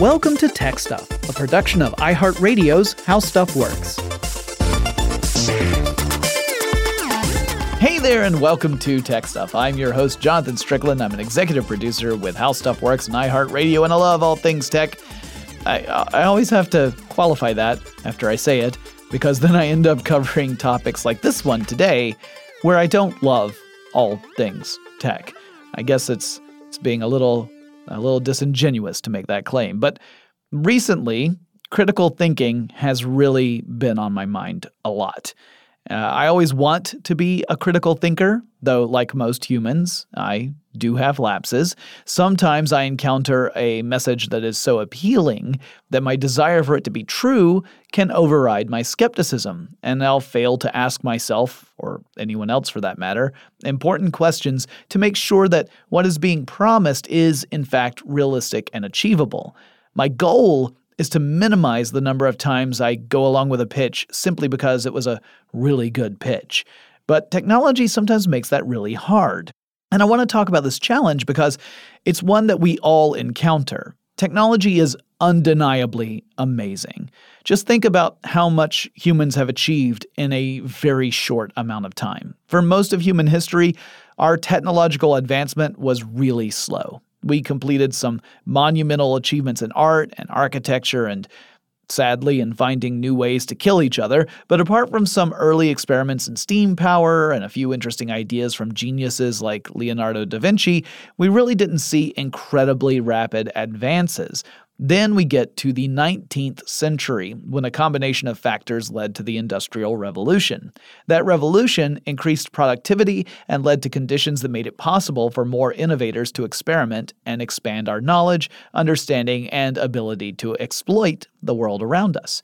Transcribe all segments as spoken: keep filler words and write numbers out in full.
Welcome to Tech Stuff, a production of iHeartRadio's How Stuff Works. Hey there, and welcome to Tech Stuff. I'm your host, Jonathan Strickland. I'm an executive producer with How Stuff Works and iHeartRadio, and I love all things tech. I, I always have to qualify that after I say it, because then I end up covering topics like this one today, where I don't love all things tech. I guess it's it's being a little a little disingenuous to make that claim. But recently, critical thinking has really been on my mind a lot. Uh, I always want to be a critical thinker, though like most humans, I do have lapses. Sometimes I encounter a message that is so appealing that my desire for it to be true can override my skepticism, and I'll fail to ask myself, or anyone else for that matter, important questions to make sure that what is being promised is, in fact, realistic and achievable. My goal is to minimize the number of times I go along with a pitch simply because it was a really good pitch. But technology sometimes makes that really hard. And I want to talk about this challenge because it's one that we all encounter. Technology is undeniably amazing. Just think about how much humans have achieved in a very short amount of time. For most of human history, our technological advancement was really slow. We completed some monumental achievements in art and architecture and, sadly, in finding new ways to kill each other. But apart from some early experiments in steam power and a few interesting ideas from geniuses like Leonardo da Vinci, we really didn't see incredibly rapid advances. Then we get to the nineteenth century, when a combination of factors led to the Industrial Revolution. That revolution increased productivity and led to conditions that made it possible for more innovators to experiment and expand our knowledge, understanding, and ability to exploit the world around us.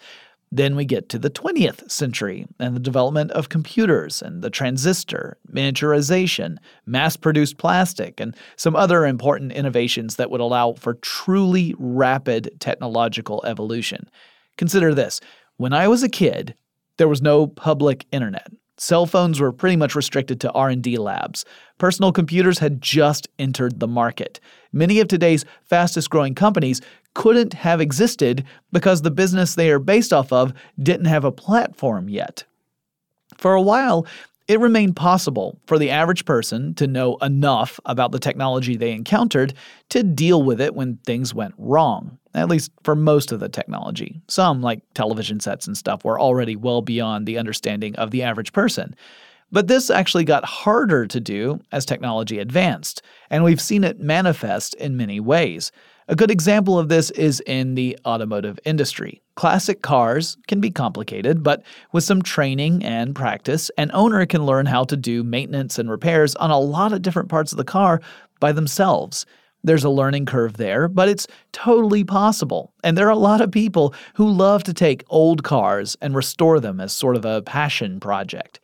Then we get to the twentieth century and the development of computers and the transistor, miniaturization, mass-produced plastic, and some other important innovations that would allow for truly rapid technological evolution. Consider this. When I was a kid, there was no public internet. Cell phones were pretty much restricted to R and D labs. Personal computers had just entered the market. Many of today's fastest-growing companies couldn't have existed because the business they are based off of didn't have a platform yet. For a while, it remained possible for the average person to know enough about the technology they encountered to deal with it when things went wrong, at least for most of the technology. Some, like television sets and stuff, were already well beyond the understanding of the average person. But this actually got harder to do as technology advanced, and we've seen it manifest in many ways. A good example of this is in the automotive industry. Classic cars can be complicated, but with some training and practice, an owner can learn how to do maintenance and repairs on a lot of different parts of the car by themselves. There's a learning curve there, but it's totally possible. And there are a lot of people who love to take old cars and restore them as sort of a passion project.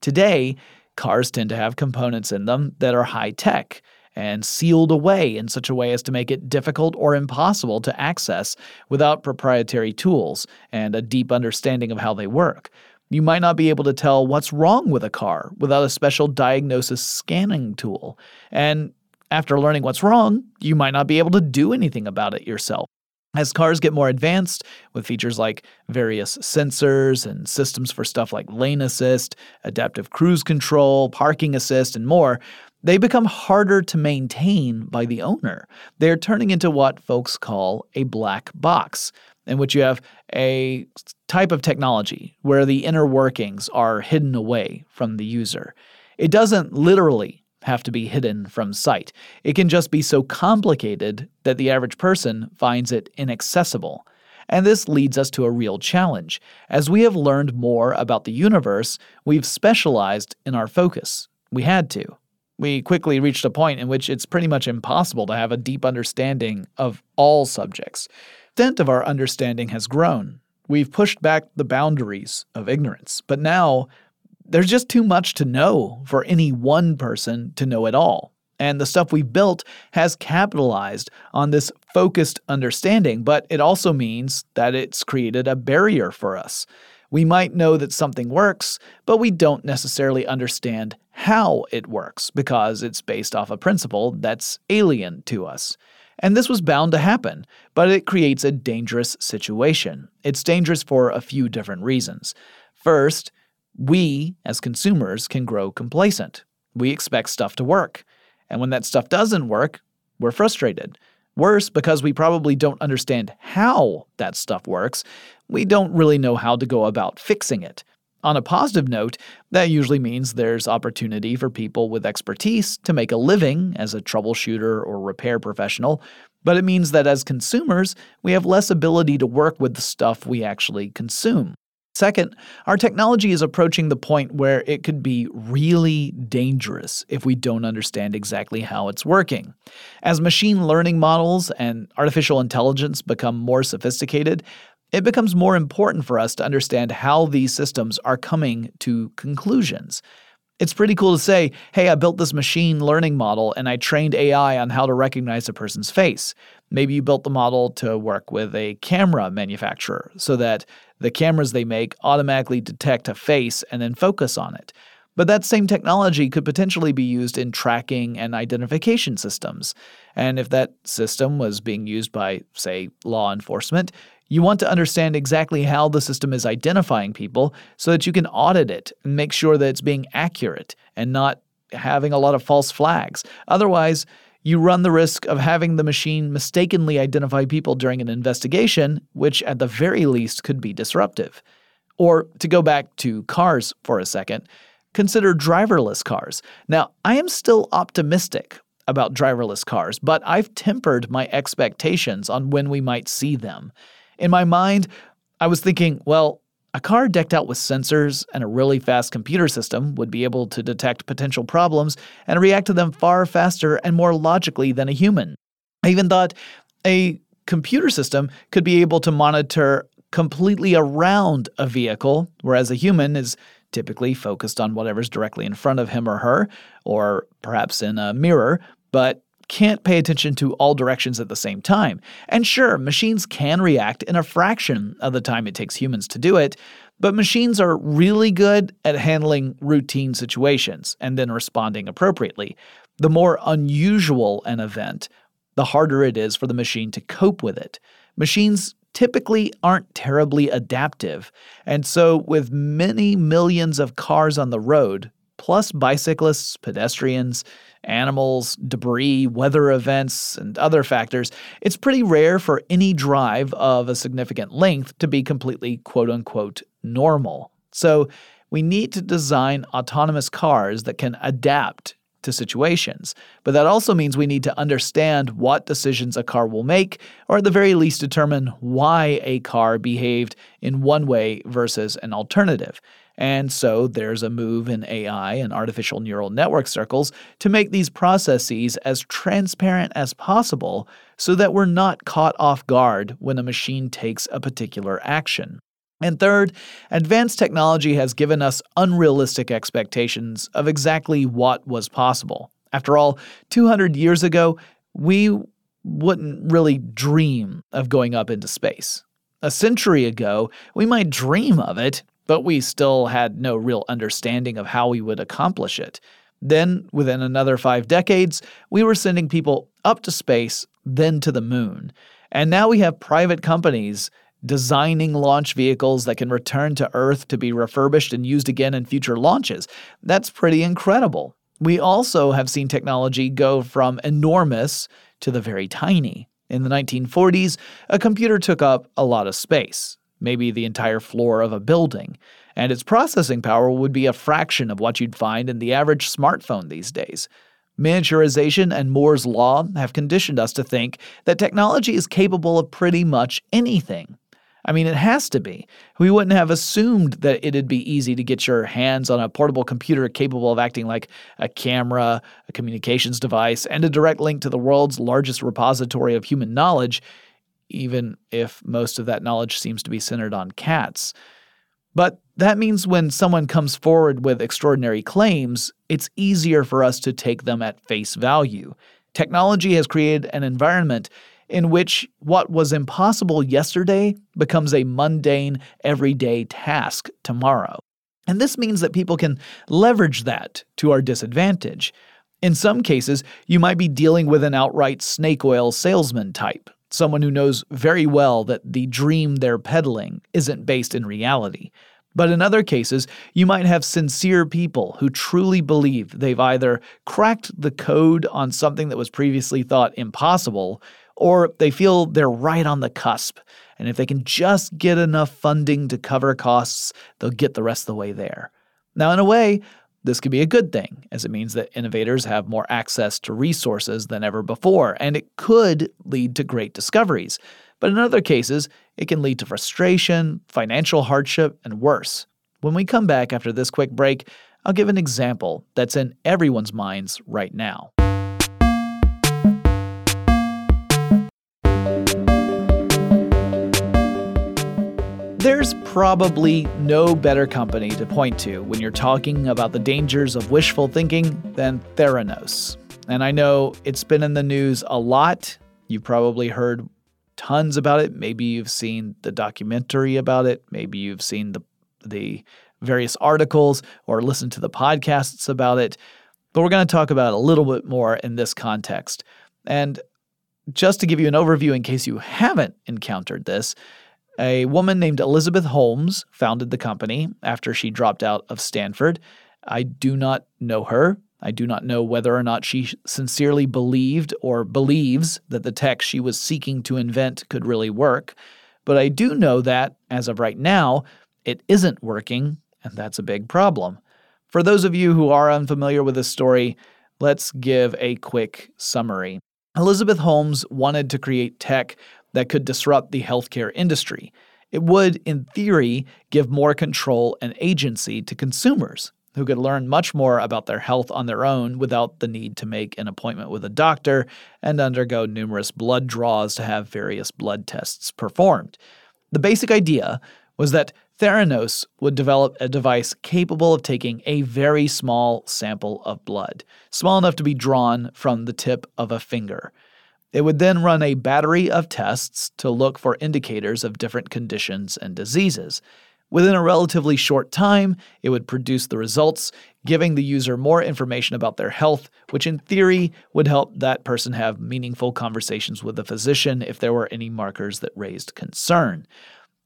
Today, cars tend to have components in them that are high-tech and sealed away in such a way as to make it difficult or impossible to access without proprietary tools and a deep understanding of how they work. You might not be able to tell what's wrong with a car without a special diagnosis scanning tool. And after learning what's wrong, you might not be able to do anything about it yourself. As cars get more advanced, with features like various sensors and systems for stuff like lane assist, adaptive cruise control, parking assist, and more, they become harder to maintain by the owner. They're turning into what folks call a black box, in which you have a type of technology where the inner workings are hidden away from the user. It doesn't literally have to be hidden from sight. It can just be so complicated that the average person finds it inaccessible. And this leads us to a real challenge. As we have learned more about the universe, we've specialized in our focus. We had to. We quickly reached a point in which it's pretty much impossible to have a deep understanding of all subjects. The extent of our understanding has grown. We've pushed back the boundaries of ignorance. But now, there's just too much to know for any one person to know it all. And the stuff we've built has capitalized on this focused understanding, but it also means that it's created a barrier for us. We might know that something works, but we don't necessarily understand how it works because it's based off a principle that's alien to us. And this was bound to happen, but it creates a dangerous situation. It's dangerous for a few different reasons. First, we, as consumers, can grow complacent. We expect stuff to work. And when that stuff doesn't work, we're frustrated. Worse, because we probably don't understand how that stuff works, we don't really know how to go about fixing it. On a positive note, that usually means there's opportunity for people with expertise to make a living as a troubleshooter or repair professional, but it means that as consumers, we have less ability to work with the stuff we actually consume. Second, our technology is approaching the point where it could be really dangerous if we don't understand exactly how it's working. As machine learning models and artificial intelligence become more sophisticated, it becomes more important for us to understand how these systems are coming to conclusions. It's pretty cool to say, hey, I built this machine learning model and I trained A I on how to recognize a person's face. Maybe you built the model to work with a camera manufacturer so that the cameras they make automatically detect a face and then focus on it. But that same technology could potentially be used in tracking and identification systems. And if that system was being used by, say, law enforcement, you want to understand exactly how the system is identifying people so that you can audit it and make sure that it's being accurate and not having a lot of false flags. Otherwise, you run the risk of having the machine mistakenly identify people during an investigation, which at the very least could be disruptive. Or to go back to cars for a second, consider driverless cars. Now, I am still optimistic about driverless cars, but I've tempered my expectations on when we might see them. In my mind, I was thinking, well, a car decked out with sensors and a really fast computer system would be able to detect potential problems and react to them far faster and more logically than a human. I even thought a computer system could be able to monitor completely around a vehicle, whereas a human is typically focused on whatever's directly in front of him or her, or perhaps in a mirror, but can't pay attention to all directions at the same time. And sure, machines can react in a fraction of the time it takes humans to do it, but machines are really good at handling routine situations and then responding appropriately. The more unusual an event, the harder it is for the machine to cope with it. Machines typically aren't terribly adaptive, and so with many millions of cars on the road, plus bicyclists, pedestrians, animals, debris, weather events, and other factors, it's pretty rare for any drive of a significant length to be completely quote-unquote normal. So we need to design autonomous cars that can adapt to situations. But that also means we need to understand what decisions a car will make, or at the very least determine why a car behaved in one way versus an alternative. And so there's a move in A I and artificial neural network circles to make these processes as transparent as possible so that we're not caught off guard when a machine takes a particular action. And third, advanced technology has given us unrealistic expectations of exactly what was possible. After all, two hundred years ago, we wouldn't really dream of going up into space. A century ago, we might dream of it, but we still had no real understanding of how we would accomplish it. Then, within another five decades, we were sending people up to space, then to the moon. And now we have private companies designing launch vehicles that can return to Earth to be refurbished and used again in future launches. That's pretty incredible. We also have seen technology go from enormous to the very tiny. In the nineteen forties, a computer took up a lot of space, maybe the entire floor of a building, and its processing power would be a fraction of what you'd find in the average smartphone these days. Miniaturization and Moore's Law have conditioned us to think that technology is capable of pretty much anything. I mean, it has to be. We wouldn't have assumed that it'd be easy to get your hands on a portable computer capable of acting like a camera, a communications device, and a direct link to the world's largest repository of human knowledge, even if most of that knowledge seems to be centered on cats. But that means when someone comes forward with extraordinary claims, it's easier for us to take them at face value. Technology has created an environment in which what was impossible yesterday becomes a mundane, everyday task tomorrow. And this means that people can leverage that to our disadvantage. In some cases, you might be dealing with an outright snake oil salesman type, someone who knows very well that the dream they're peddling isn't based in reality. But in other cases, you might have sincere people who truly believe they've either cracked the code on something that was previously thought impossible, or they feel they're right on the cusp, and if they can just get enough funding to cover costs, they'll get the rest of the way there. Now, in a way, this could be a good thing, as it means that innovators have more access to resources than ever before, and it could lead to great discoveries. But in other cases, it can lead to frustration, financial hardship, and worse. When we come back after this quick break, I'll give an example that's in everyone's minds right now. There's probably no better company to point to when you're talking about the dangers of wishful thinking than Theranos. And I know it's been in the news a lot. You've probably heard tons about it. Maybe you've seen the documentary about it. Maybe you've seen the the various articles or listened to the podcasts about it. But we're going to talk about it a little bit more in this context. And just to give you an overview in case you haven't encountered this, a woman named Elizabeth Holmes founded the company after she dropped out of Stanford. I do not know her. I do not know whether or not she sincerely believed or believes that the tech she was seeking to invent could really work. But I do know that, as of right now, it isn't working, and that's a big problem. For those of you who are unfamiliar with this story, let's give a quick summary. Elizabeth Holmes wanted to create tech that could disrupt the healthcare industry. It would, in theory, give more control and agency to consumers, who could learn much more about their health on their own without the need to make an appointment with a doctor and undergo numerous blood draws to have various blood tests performed. The basic idea was that Theranos would develop a device capable of taking a very small sample of blood, small enough to be drawn from the tip of a finger. It would then run a battery of tests to look for indicators of different conditions and diseases. Within a relatively short time, it would produce the results, giving the user more information about their health, which in theory would help that person have meaningful conversations with a physician if there were any markers that raised concern.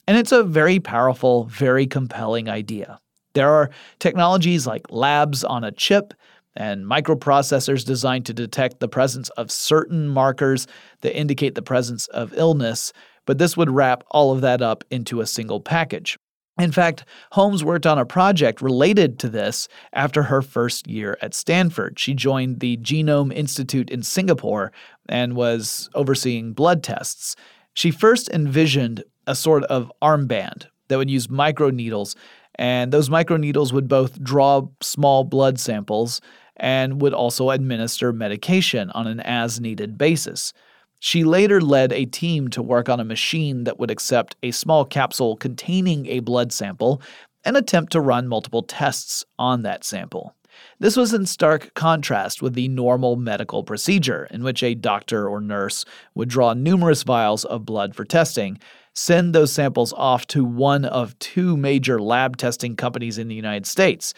And it's a very powerful, very compelling idea. There are technologies like labs on a chip and microprocessors designed to detect the presence of certain markers that indicate the presence of illness, but this would wrap all of that up into a single package. In fact, Holmes worked on a project related to this after her first year at Stanford. She joined the Genome Institute in Singapore and was overseeing blood tests. She first envisioned a sort of armband that would use microneedles, and those microneedles would both draw small blood samples and would also administer medication on an as-needed basis. She later led a team to work on a machine that would accept a small capsule containing a blood sample and attempt to run multiple tests on that sample. This was in stark contrast with the normal medical procedure, in which a doctor or nurse would draw numerous vials of blood for testing, send those samples off to one of two major lab testing companies in the United States.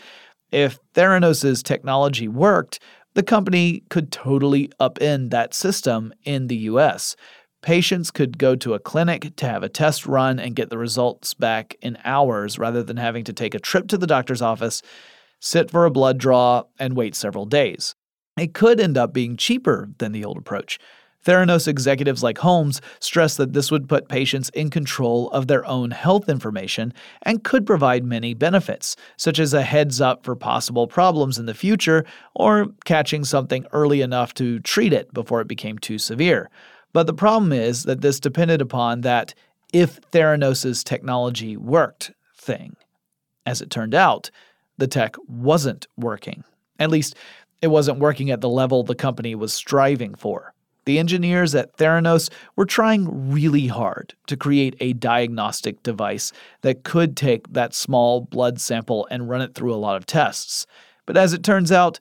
If Theranos' technology worked, the company could totally upend that system in the U S. Patients could go to a clinic to have a test run and get the results back in hours rather than having to take a trip to the doctor's office, sit for a blood draw, and wait several days. It could end up being cheaper than the old approach. Theranos executives like Holmes stressed that this would put patients in control of their own health information and could provide many benefits, such as a heads up for possible problems in the future or catching something early enough to treat it before it became too severe. But the problem is that this depended upon that if Theranos' technology worked thing. As it turned out, the tech wasn't working. At least, it wasn't working at the level the company was striving for. The engineers at Theranos were trying really hard to create a diagnostic device that could take that small blood sample and run it through a lot of tests. But as it turns out,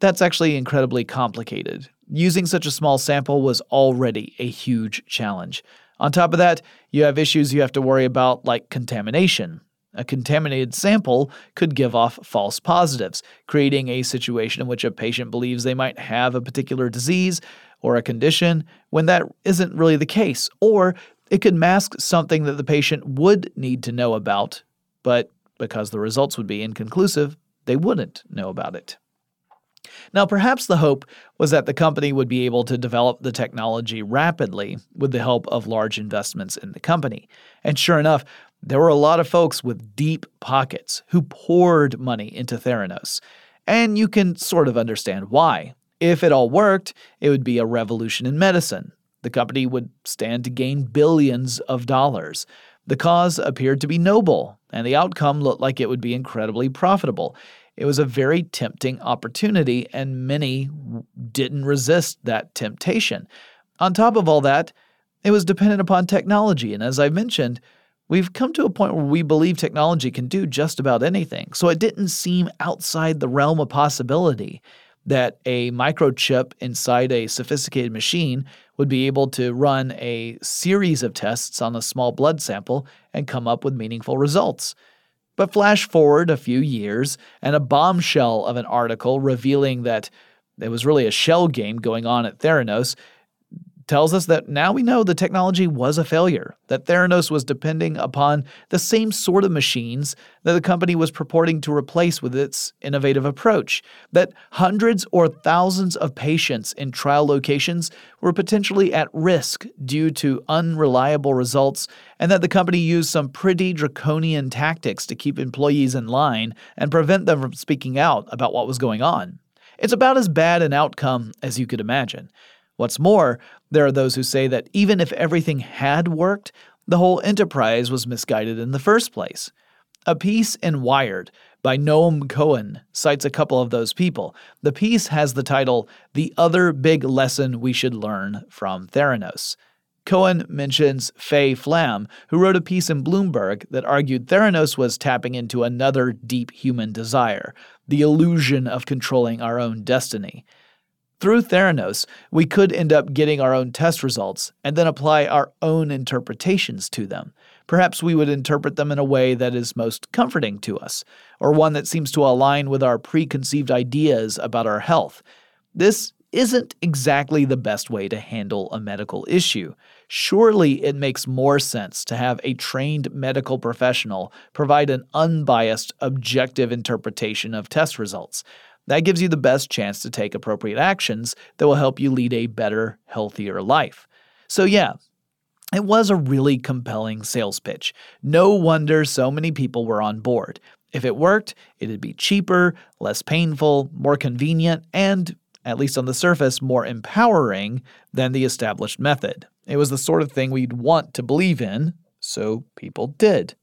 that's actually incredibly complicated. Using such a small sample was already a huge challenge. On top of that, you have issues you have to worry about like contamination. A contaminated sample could give off false positives, creating a situation in which a patient believes they might have a particular disease or a condition when that isn't really the case. Or it could mask something that the patient would need to know about, but because the results would be inconclusive, they wouldn't know about it. Now, perhaps the hope was that the company would be able to develop the technology rapidly with the help of large investments in the company. And sure enough, there were a lot of folks with deep pockets who poured money into Theranos. And you can sort of understand why. If it all worked, it would be a revolution in medicine. The company would stand to gain billions of dollars. The cause appeared to be noble, and the outcome looked like it would be incredibly profitable. It was a very tempting opportunity, and many didn't resist that temptation. On top of all that, it was dependent upon technology, and as I mentioned, we've come to a point where we believe technology can do just about anything, so it didn't seem outside the realm of possibility that a microchip inside a sophisticated machine would be able to run a series of tests on a small blood sample and come up with meaningful results. But flash forward a few years, and a bombshell of an article revealing that there was really a shell game going on at Theranos tells us that now we know the technology was a failure, that Theranos was depending upon the same sort of machines that the company was purporting to replace with its innovative approach, that hundreds or thousands of patients in trial locations were potentially at risk due to unreliable results, and that the company used some pretty draconian tactics to keep employees in line and prevent them from speaking out about what was going on. It's about as bad an outcome as you could imagine. What's more, there are those who say that even if everything had worked, the whole enterprise was misguided in the first place. A piece in Wired by Noam Cohen cites a couple of those people. The piece has the title, "The Other Big Lesson We Should Learn from Theranos." Cohen mentions Faye Flam, who wrote a piece in Bloomberg that argued Theranos was tapping into another deep human desire, the illusion of controlling our own destiny. Through Theranos, we could end up getting our own test results and then apply our own interpretations to them. Perhaps we would interpret them in a way that is most comforting to us, or one that seems to align with our preconceived ideas about our health. This isn't exactly the best way to handle a medical issue. Surely it makes more sense to have a trained medical professional provide an unbiased, objective interpretation of test results. That gives you the best chance to take appropriate actions that will help you lead a better, healthier life. So yeah, it was a really compelling sales pitch. No wonder so many people were on board. If it worked, it'd be cheaper, less painful, more convenient, and, at least on the surface, more empowering than the established method. It was the sort of thing we'd want to believe in, so people did.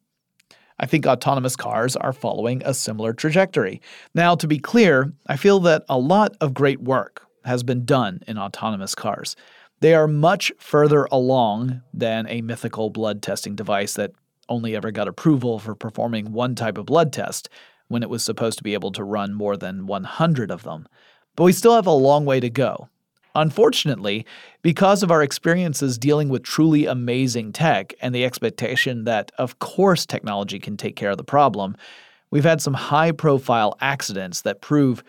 I think autonomous cars are following a similar trajectory. Now, to be clear, I feel that a lot of great work has been done in autonomous cars. They are much further along than a mythical blood testing device that only ever got approval for performing one type of blood test when it was supposed to be able to run more than one hundred of them. But we still have a long way to go. Unfortunately, because of our experiences dealing with truly amazing tech and the expectation that, of course, technology can take care of the problem, we've had some high-profile accidents that prove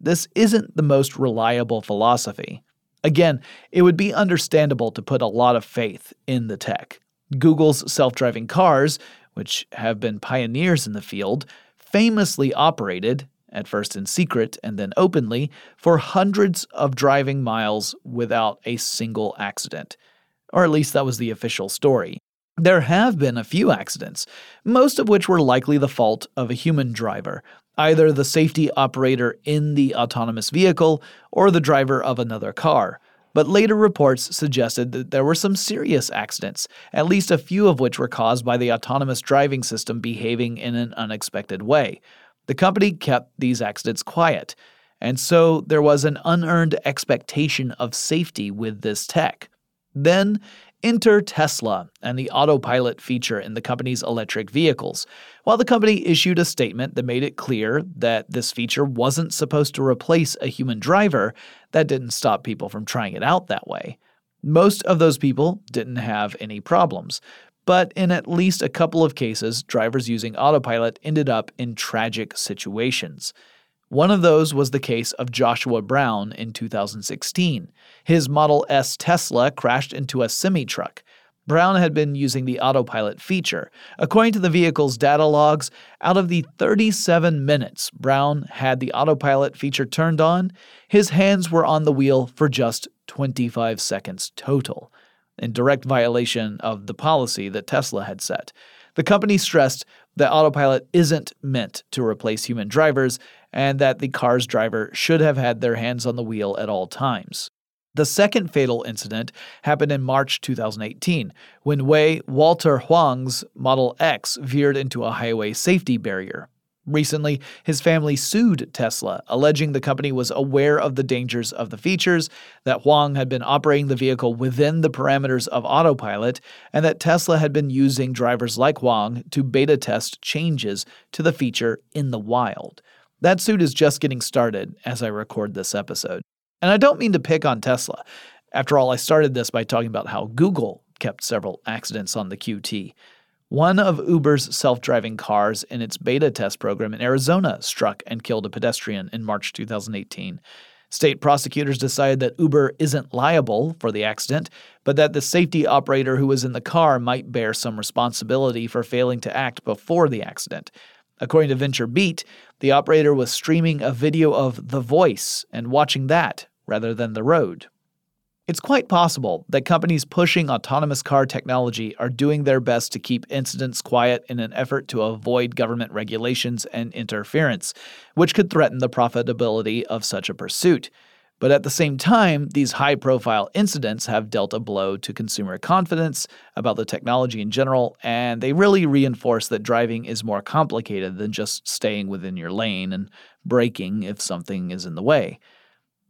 this isn't the most reliable philosophy. Again, it would be understandable to put a lot of faith in the tech. Google's self-driving cars, which have been pioneers in the field, famously operated, at first in secret and then openly, for hundreds of driving miles without a single accident. Or at least that was the official story. There have been a few accidents, most of which were likely the fault of a human driver, either the safety operator in the autonomous vehicle or the driver of another car. But later reports suggested that there were some serious accidents, at least a few of which were caused by the autonomous driving system behaving in an unexpected way. The company kept these accidents quiet, and so there was an unearned expectation of safety with this tech. Then enter Tesla and the autopilot feature in the company's electric vehicles. While the company issued a statement that made it clear that this feature wasn't supposed to replace a human driver, that didn't stop people from trying it out that way. Most of those people didn't have any problems. but in at least a couple of cases, drivers using autopilot ended up in tragic situations. One of those was the case of Joshua Brown in two thousand sixteen. His Model S Tesla crashed into a semi-truck. Brown had been using the autopilot feature. According to the vehicle's data logs, out of the thirty-seven minutes Brown had the autopilot feature turned on, his hands were on the wheel for just twenty-five seconds total, in direct violation of the policy that Tesla had set. The company stressed that autopilot isn't meant to replace human drivers and that the car's driver should have had their hands on the wheel at all times. The second fatal incident happened in March two thousand eighteen, when Wei Walter Huang's Model X veered into a highway safety barrier. Recently, his family sued Tesla, alleging the company was aware of the dangers of the features, that Huang had been operating the vehicle within the parameters of autopilot, and that Tesla had been using drivers like Huang to beta test changes to the feature in the wild. That suit is just getting started as I record this episode. And I don't mean to pick on Tesla. After all, I started this by talking about how Google kept several accidents on the Q T. One of Uber's self-driving cars in its beta test program in Arizona struck and killed a pedestrian in March two thousand eighteen. State prosecutors decided that Uber isn't liable for the accident, but that the safety operator who was in the car might bear some responsibility for failing to act before the accident. According to VentureBeat, the operator was streaming a video of The Voice and watching that rather than the road. It's quite possible that companies pushing autonomous car technology are doing their best to keep incidents quiet in an effort to avoid government regulations and interference, which could threaten the profitability of such a pursuit. But at the same time, these high-profile incidents have dealt a blow to consumer confidence about the technology in general, and they really reinforce that driving is more complicated than just staying within your lane and braking if something is in the way.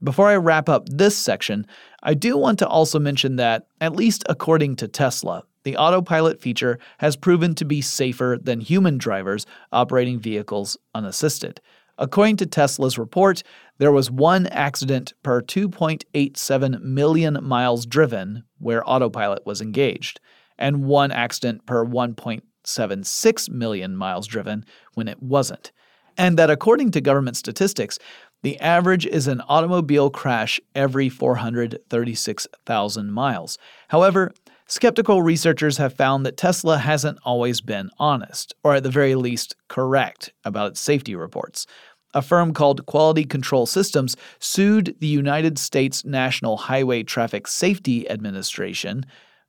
Before I wrap up this section, I do want to also mention that, at least according to Tesla, the autopilot feature has proven to be safer than human drivers operating vehicles unassisted. According to Tesla's report, there was one accident per two point eight seven million miles driven where autopilot was engaged, and one accident per one point seven six million miles driven when it wasn't. And that according to government statistics, the average is an automobile crash every four hundred thirty-six thousand miles. However, skeptical researchers have found that Tesla hasn't always been honest, or at the very least, correct, about its safety reports. A firm called Quality Control Systems sued the United States National Highway Traffic Safety Administration,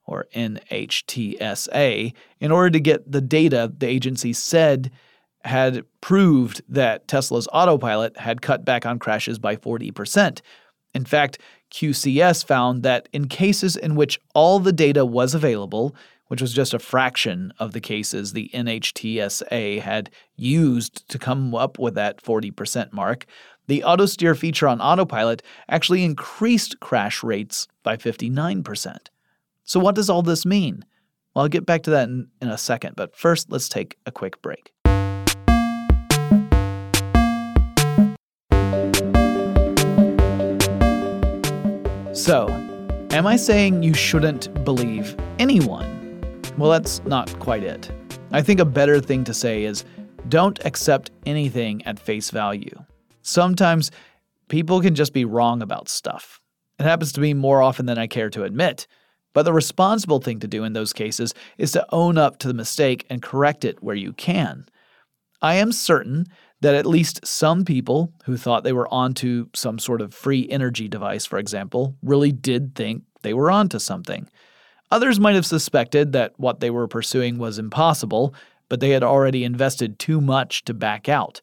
or N H T S A, in order to get the data the agency said had proved that Tesla's autopilot had cut back on crashes by forty percent. In fact, Q C S found that in cases in which all the data was available, which was just a fraction of the cases the N H T S A had used to come up with that forty percent mark, the auto-steer feature on autopilot actually increased crash rates by fifty-nine percent. So what does all this mean? Well, I'll get back to that in, in a second, but first let's take a quick break. So, am I saying you shouldn't believe anyone? Well, that's not quite it. I think a better thing to say is don't accept anything at face value. Sometimes people can just be wrong about stuff. It happens to me more often than I care to admit. But the responsible thing to do in those cases is to own up to the mistake and correct it where you can. I am certain that at least some people who thought they were onto some sort of free energy device, for example, really did think they were onto something. Others might have suspected that what they were pursuing was impossible, but they had already invested too much to back out.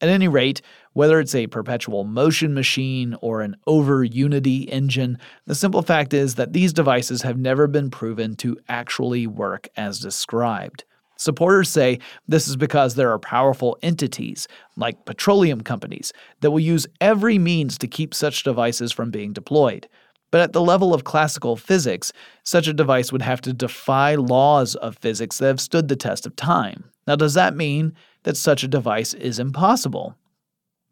At any rate, whether it's a perpetual motion machine or an over-unity engine, the simple fact is that these devices have never been proven to actually work as described. Supporters say this is because there are powerful entities, like petroleum companies, that will use every means to keep such devices from being deployed. But at the level of classical physics, such a device would have to defy laws of physics that have stood the test of time. Now, does that mean that such a device is impossible?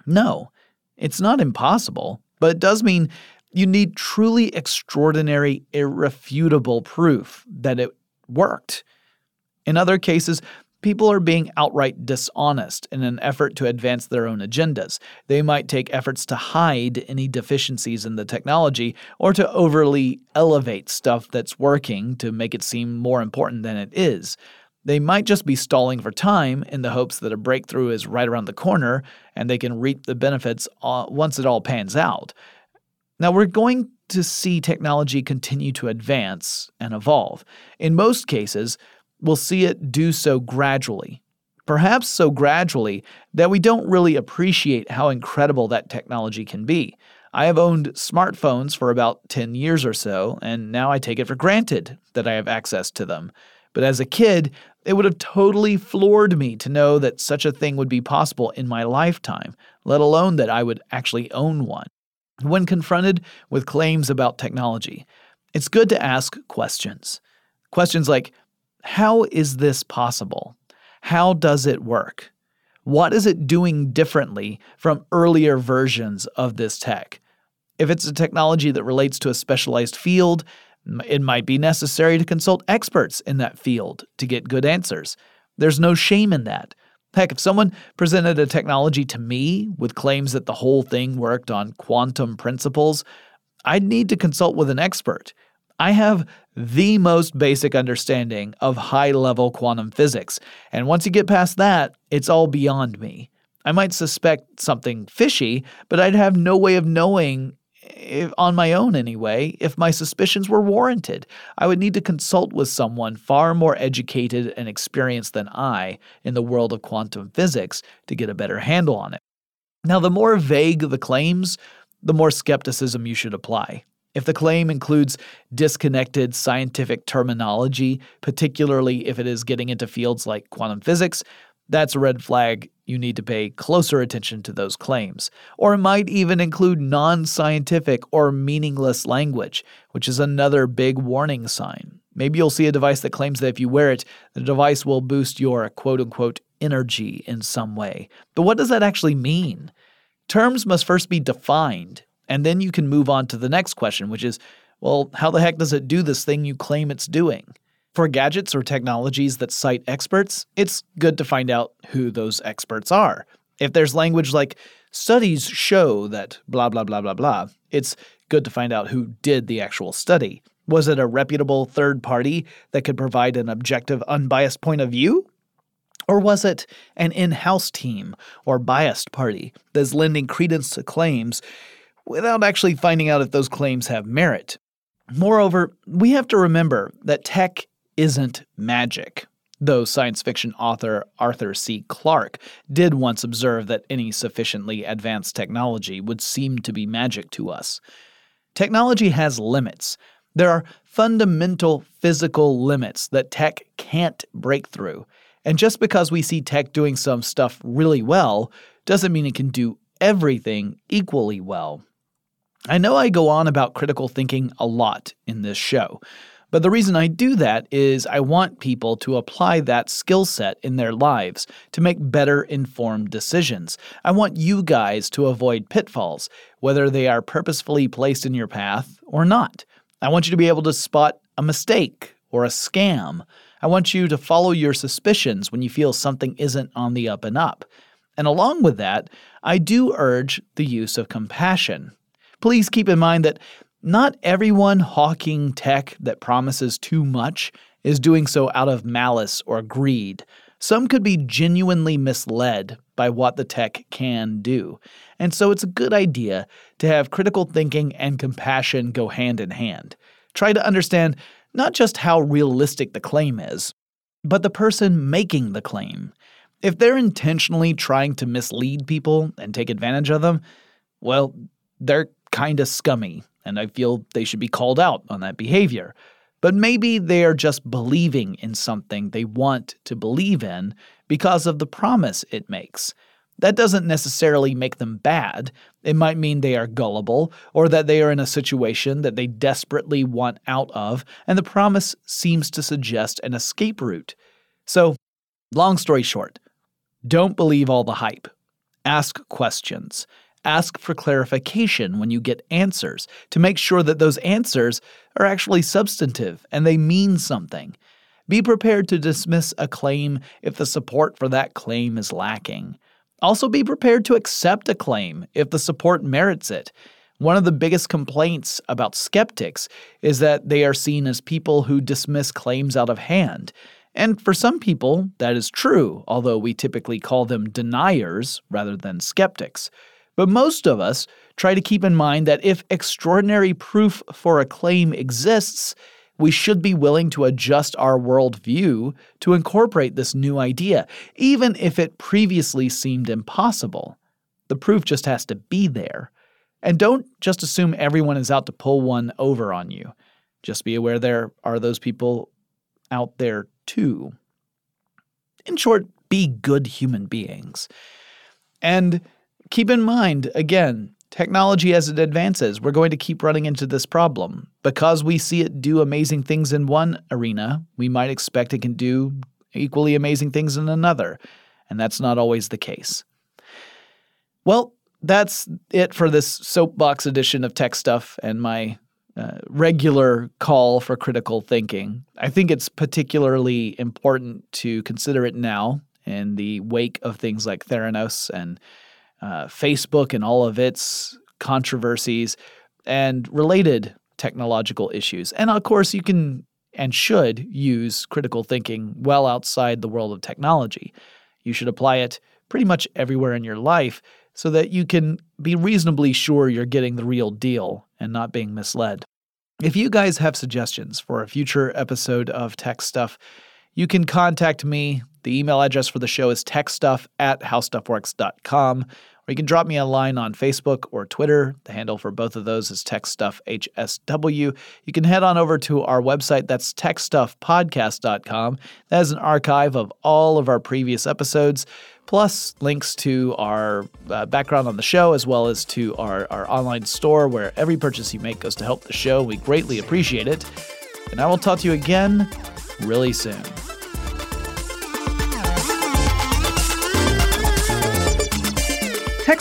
No, it's not impossible, but it does mean you need truly extraordinary, irrefutable proof that it worked. In other cases, people are being outright dishonest in an effort to advance their own agendas. They might take efforts to hide any deficiencies in the technology or to overly elevate stuff that's working to make it seem more important than it is. They might just be stalling for time in the hopes that a breakthrough is right around the corner and they can reap the benefits once it all pans out. Now, we're going to see technology continue to advance and evolve. In most cases, we'll see it do so gradually, perhaps so gradually that we don't really appreciate how incredible that technology can be. I have owned smartphones for about ten years or so, and now I take it for granted that I have access to them. But as a kid, it would have totally floored me to know that such a thing would be possible in my lifetime, let alone that I would actually own one. When confronted with claims about technology, it's good to ask questions. Questions like, how is this possible? How does it work? What is it doing differently from earlier versions of this tech? If it's a technology that relates to a specialized field, it might be necessary to consult experts in that field to get good answers. There's no shame in that. Heck, if someone presented a technology to me with claims that the whole thing worked on quantum principles, I'd need to consult with an expert. I have the most basic understanding of high-level quantum physics, and once you get past that, it's all beyond me. I might suspect something fishy, but I'd have no way of knowing, if, on my own anyway, if my suspicions were warranted. I would need to consult with someone far more educated and experienced than I in the world of quantum physics to get a better handle on it. Now, the more vague the claims, the more skepticism you should apply. If the claim includes disconnected scientific terminology, particularly if it is getting into fields like quantum physics, that's a red flag. You need to pay closer attention to those claims. Or it might even include non-scientific or meaningless language, which is another big warning sign. Maybe you'll see a device that claims that if you wear it, the device will boost your quote-unquote energy in some way. But what does that actually mean? Terms must first be defined. And then you can move on to the next question, which is, well, how the heck does it do this thing you claim it's doing? For gadgets or technologies that cite experts, it's good to find out who those experts are. If there's language like, studies show that blah, blah, blah, blah, blah, it's good to find out who did the actual study. Was it a reputable third party that could provide an objective, unbiased point of view? Or was it an in-house team or biased party that's lending credence to claims without actually finding out if those claims have merit? Moreover, we have to remember that tech isn't magic, though science fiction author Arthur C. Clarke did once observe that any sufficiently advanced technology would seem to be magic to us. Technology has limits. There are fundamental physical limits that tech can't break through. And just because we see tech doing some stuff really well doesn't mean it can do everything equally well. I know I go on about critical thinking a lot in this show, but the reason I do that is I want people to apply that skill set in their lives to make better informed decisions. I want you guys to avoid pitfalls, whether they are purposefully placed in your path or not. I want you to be able to spot a mistake or a scam. I want you to follow your suspicions when you feel something isn't on the up and up. And along with that, I do urge the use of compassion. Please keep in mind that not everyone hawking tech that promises too much is doing so out of malice or greed. Some could be genuinely misled by what the tech can do. And so it's a good idea to have critical thinking and compassion go hand in hand. Try to understand not just how realistic the claim is, but the person making the claim. If they're intentionally trying to mislead people and take advantage of them, well, they're kind of scummy, and I feel they should be called out on that behavior. But maybe they are just believing in something they want to believe in because of the promise it makes. That doesn't necessarily make them bad. It might mean they are gullible or that they are in a situation that they desperately want out of, and the promise seems to suggest an escape route. So, long story short, don't believe all the hype. Ask questions. Ask for clarification when you get answers to make sure that those answers are actually substantive and they mean something. Be prepared to dismiss a claim if the support for that claim is lacking. Also be prepared to accept a claim if the support merits it. One of the biggest complaints about skeptics is that they are seen as people who dismiss claims out of hand. And for some people, that is true, although we typically call them deniers rather than skeptics. But most of us try to keep in mind that if extraordinary proof for a claim exists, we should be willing to adjust our worldview to incorporate this new idea, even if it previously seemed impossible. The proof just has to be there. And don't just assume everyone is out to pull one over on you. Just be aware there are those people out there too. In short, be good human beings. And keep in mind, again, technology as it advances, we're going to keep running into this problem. Because we see it do amazing things in one arena, we might expect it can do equally amazing things in another. And that's not always the case. Well, that's it for this soapbox edition of Tech Stuff and my uh, regular call for critical thinking. I think it's particularly important to consider it now in the wake of things like Theranos and uh, Facebook and all of its controversies and related technological issues. And of course, you can and should use critical thinking well outside the world of technology. You should apply it pretty much everywhere in your life, so that you can be reasonably sure you're getting the real deal and not being misled. If you guys have suggestions for a future episode of Tech Stuff, you can contact me. The email address for the show is techstuff at howstuffworks dot com, or you can drop me a line on Facebook or Twitter. The handle for both of those is TechStuffHSW. You can head on over to our website. That's tech stuff podcast dot com. That is an archive of all of our previous episodes, plus links to our uh, background on the show, as well as to our, our online store, where every purchase you make goes to help the show. We greatly appreciate it. And I will talk to you again really soon. Tech